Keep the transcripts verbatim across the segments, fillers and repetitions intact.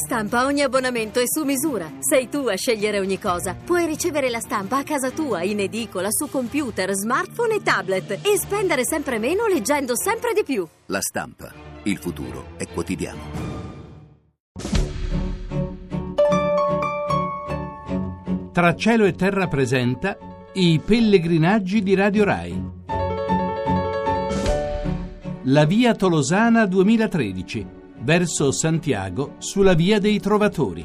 stampa ogni abbonamento è su misura. Sei tu a scegliere ogni cosa. Puoi ricevere la stampa a casa tua, in edicola, su computer, smartphone e tablet. E spendere sempre meno leggendo sempre di più. La stampa. Il futuro è quotidiano. Tra cielo e terra presenta I pellegrinaggi di Radio Rai. La via Tolosana duemilatredici, verso Santiago sulla via dei Trovatori.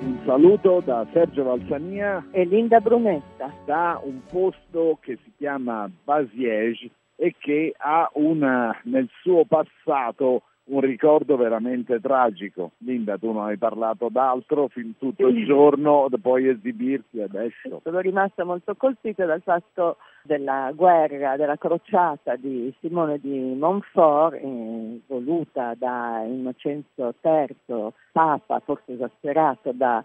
Un saluto da Sergio Valzania e Linda Brunetta, da un posto che si chiama Basiège e che ha una, nel suo passato, un ricordo veramente tragico. Linda, tu non hai parlato d'altro fin tutto il giorno, puoi esibirti adesso. Sono rimasta molto colpita dal fatto della guerra, della crociata di Simone di Montfort, eh, voluta da Innocenzo terzo, Papa, forse esasperato da,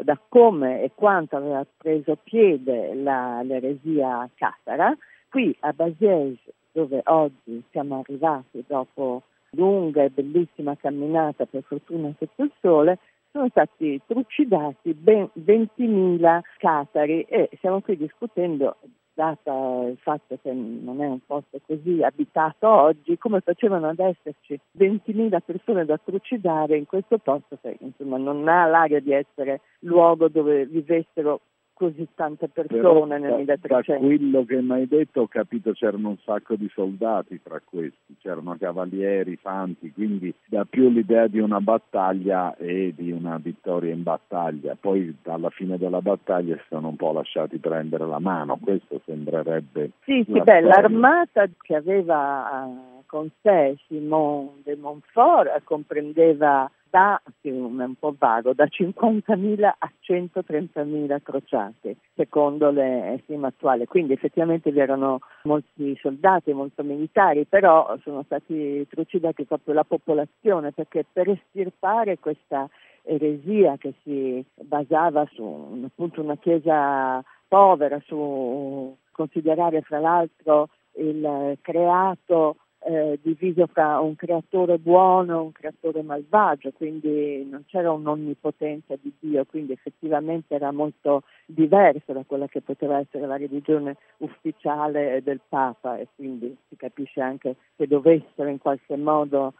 da come e quanto aveva preso piede la, l'eresia catara. Qui a Basiège, dove oggi siamo arrivati dopo lunga e bellissima camminata, per fortuna sotto il sole, sono stati trucidati ben ventimila catari e stiamo qui discutendo, data il fatto che non è un posto così abitato oggi, come facevano ad esserci ventimila persone da trucidare in questo posto che insomma non ha l'aria di essere luogo dove vivessero così tante persone. Però, nel milletrecento. Da quello che mi hai detto ho capito c'erano un sacco di soldati tra questi, c'erano cavalieri, fanti, quindi dà più l'idea di una battaglia e di una vittoria in battaglia. Poi alla fine della battaglia si sono un po' lasciati prendere la mano, questo sembrerebbe... Sì, sì, beh, l'armata che aveva con sé Simone di Montfort comprendeva, da, che è un po' vago, da cinquantamila a centotrentamila crociati, secondo le stime attuali. Quindi effettivamente vi erano molti soldati, molti militari, però sono stati trucidati proprio la popolazione, perché per estirpare questa eresia che si basava su appunto una chiesa povera, su considerare fra l'altro il creato Eh, diviso fra un creatore buono e un creatore malvagio, quindi non c'era un'onnipotenza di Dio, quindi effettivamente era molto diverso da quella che poteva essere la religione ufficiale del Papa, e quindi si capisce anche che dovessero in qualche modo,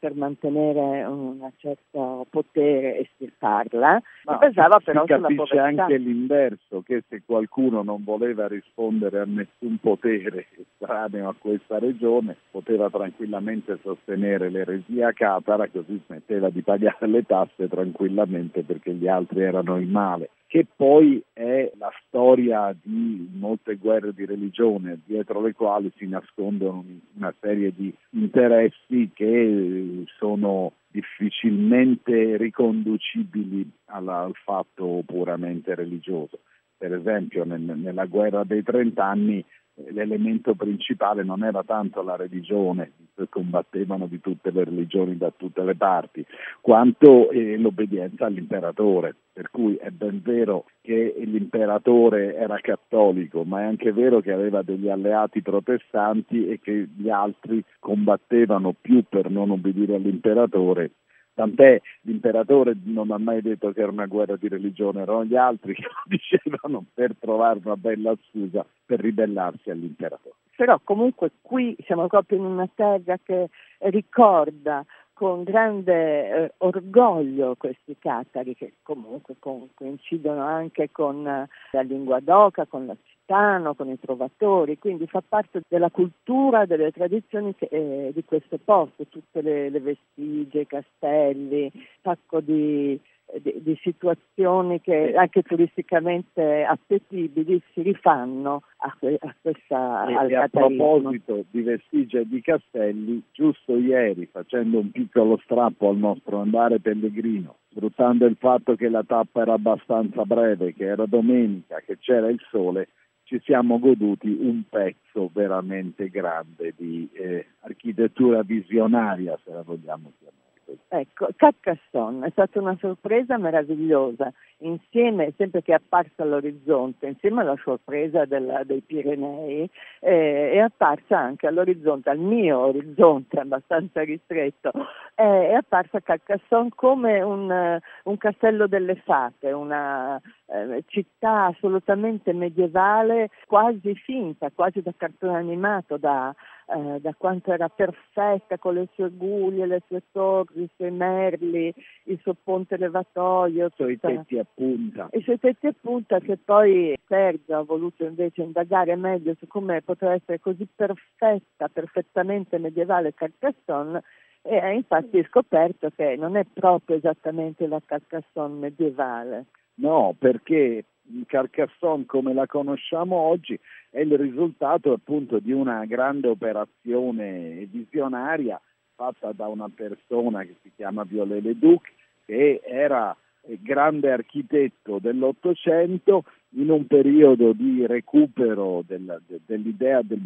per mantenere un certo potere, estirparla. No, pesava però si sulla capisce povertà. Anche l'inverso, che se qualcuno non voleva rispondere a nessun potere estraneo a questa regione, poteva tranquillamente sostenere l'eresia catara, così smetteva di pagare le tasse tranquillamente perché gli altri erano il male, che poi è la storia di molte guerre di religione, dietro le quali si nascondono una serie di interessi che sono difficilmente riconducibili alla, al fatto puramente religioso. Per esempio, nel, nella guerra dei trent'anni l'elemento principale non era tanto la religione, combattevano di tutte le religioni da tutte le parti, quanto eh, l'obbedienza all'imperatore, per cui è ben vero che l'imperatore era cattolico, ma è anche vero che aveva degli alleati protestanti e che gli altri combattevano più per non obbedire all'imperatore. Tant'è, l'imperatore non ha mai detto che era una guerra di religione, erano gli altri che lo dicevano per trovare una bella scusa per ribellarsi all'imperatore. Però comunque qui siamo proprio in una terra che ricorda con grande eh, orgoglio questi catari, che comunque con, coincidono anche con la lingua d'oca, con la cittano, con i trovatori, quindi fa parte della cultura, delle tradizioni che, eh, di questo posto, tutte le, le vestigie, i castelli, un sacco di, di, di situazioni che anche turisticamente appetibili si rifanno a, a questa e, al e a proposito di vestigia e di castelli, giusto ieri, facendo un piccolo strappo al nostro andare pellegrino, sfruttando il fatto che la tappa era abbastanza breve, che era domenica, che c'era il sole, ci siamo goduti un pezzo veramente grande di eh, architettura visionaria, se la vogliamo chiamare. Ecco, Cap Casson è stata una sorpresa meravigliosa, insieme, sempre che è apparsa all'orizzonte, insieme alla sorpresa della, dei Pirenei, eh, è apparsa anche all'orizzonte, al mio orizzonte abbastanza ristretto, eh, è apparsa Cap Casson come un, un castello delle fate, una eh, città assolutamente medievale, quasi finta, quasi da cartone animato, da... Eh, da quanto era perfetta, con le sue guglie, le sue torri, i suoi merli, il suo ponte levatoio, tutta, i suoi tetti a punta. I suoi tetti a punta, che poi Sergio ha voluto invece indagare meglio su come poteva essere così perfetta, perfettamente medievale Carcassonne, e ha infatti scoperto che non è proprio esattamente la Carcassonne medievale. No, perché Carcassonne come la conosciamo oggi è il risultato appunto di una grande operazione visionaria fatta da una persona che si chiama Viollet-le-Duc, che era grande architetto dell'Ottocento in un periodo di recupero del, de, dell'idea del,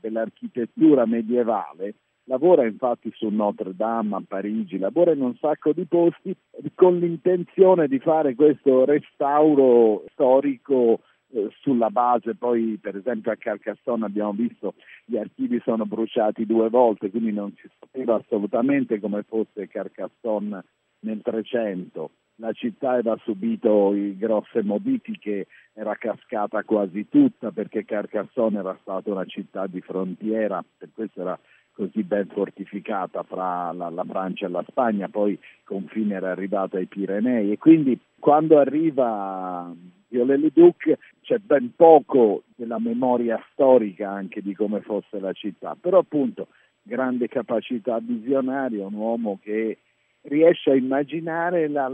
dell'architettura medievale. Lavora infatti su Notre-Dame a Parigi, lavora in un sacco di posti con l'intenzione di fare questo restauro storico eh, sulla base. Poi per esempio a Carcassonne abbiamo visto gli archivi sono bruciati due volte, quindi non si sapeva assolutamente come fosse Carcassonne nel Trecento. La città aveva subito grosse modifiche, era cascata quasi tutta perché Carcassonne era stata una città di frontiera, per questo era così ben fortificata fra la, la Francia e la Spagna, poi il confine era arrivato ai Pirenei, e quindi quando arriva Viollet-le-Duc c'è ben poco della memoria storica anche di come fosse la città, però appunto grande capacità visionaria, un uomo che riesce a immaginare la,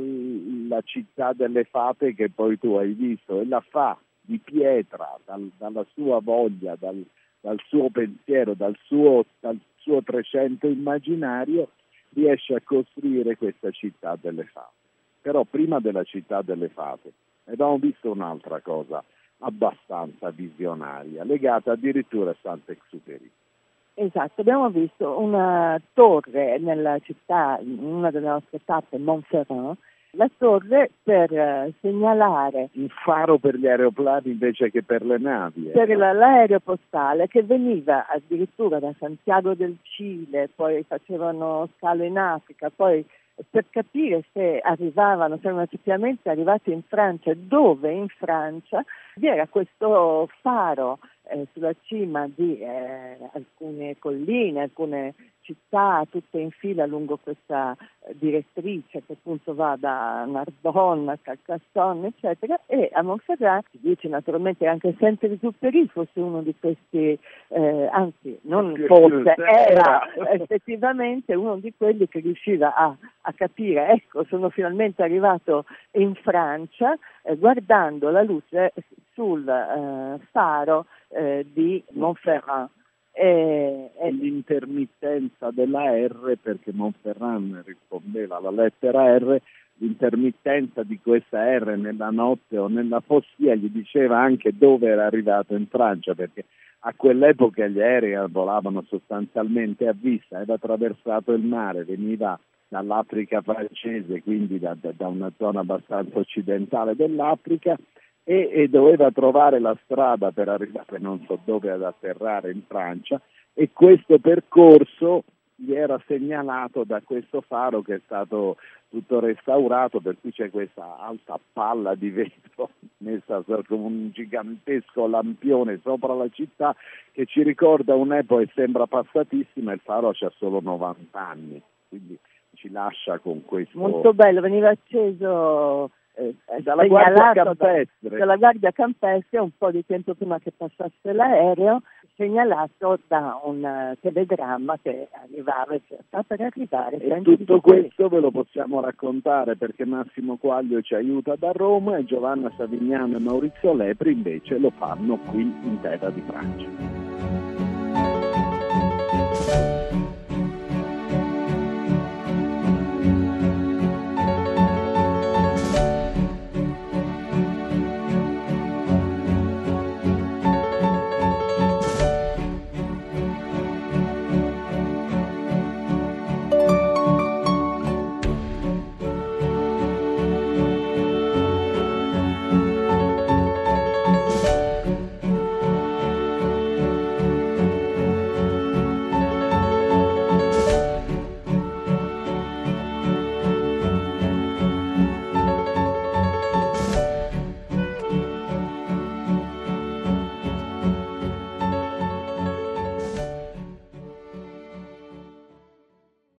la città delle fate che poi tu hai visto, e la fa di pietra, dal, dalla sua voglia, dal, dal suo pensiero, dal suo, dal suo Trecento immaginario, riesce a costruire questa città delle fate. Però prima della città delle fate abbiamo visto un'altra cosa abbastanza visionaria, legata addirittura a Saint-Exupéry. Esatto, abbiamo visto una torre nella città, in una delle nostre tappe, Montferrand, la torre per segnalare il faro per gli aeroplani invece che per le navi, eh. per l'aeropostale che veniva addirittura da Santiago del Cile, poi facevano scalo in Africa, poi per capire se arrivavano, se erano effettivamente arrivati in Francia, dove in Francia vi era questo faro eh, sulla cima di eh, alcune colline, alcune città tutte in fila lungo questa direttrice che appunto va da Narbonne, Carcassonne, eccetera, e a Montferrand si dice naturalmente anche Saint-Exupéry fosse uno di questi, eh, anzi non forse, era effettivamente uno di quelli che riusciva a, a capire, ecco sono finalmente arrivato in Francia, eh, guardando la luce sul eh, faro eh, di Montferrand. E, e l'intermittenza della R, perché Montferrand rispondeva alla lettera R, l'intermittenza di questa R nella notte o nella fossia gli diceva anche dove era arrivato in Francia, perché a quell'epoca gli aerei volavano sostanzialmente a vista, era attraversato il mare, veniva dall'Africa francese, quindi da, da una zona abbastanza occidentale dell'Africa, E, e doveva trovare la strada per arrivare non so dove ad atterrare in Francia, e questo percorso gli era segnalato da questo faro che è stato tutto restaurato, per cui c'è questa alta palla di vetro messa come un gigantesco lampione sopra la città che ci ricorda un'epoca che sembra passatissima, il faro ha solo novanta anni, quindi ci lascia con questo. Molto bello, veniva acceso Eh, dalla, guardia da, dalla guardia campestre un po' di tempo prima che passasse l'aereo, segnalato da un telegramma che arrivava e sta per arrivare. E tutto questo ve lo possiamo raccontare perché Massimo Quaglio ci aiuta da Roma e Giovanna Savignano e Maurizio Lepri invece lo fanno qui in terra di Francia.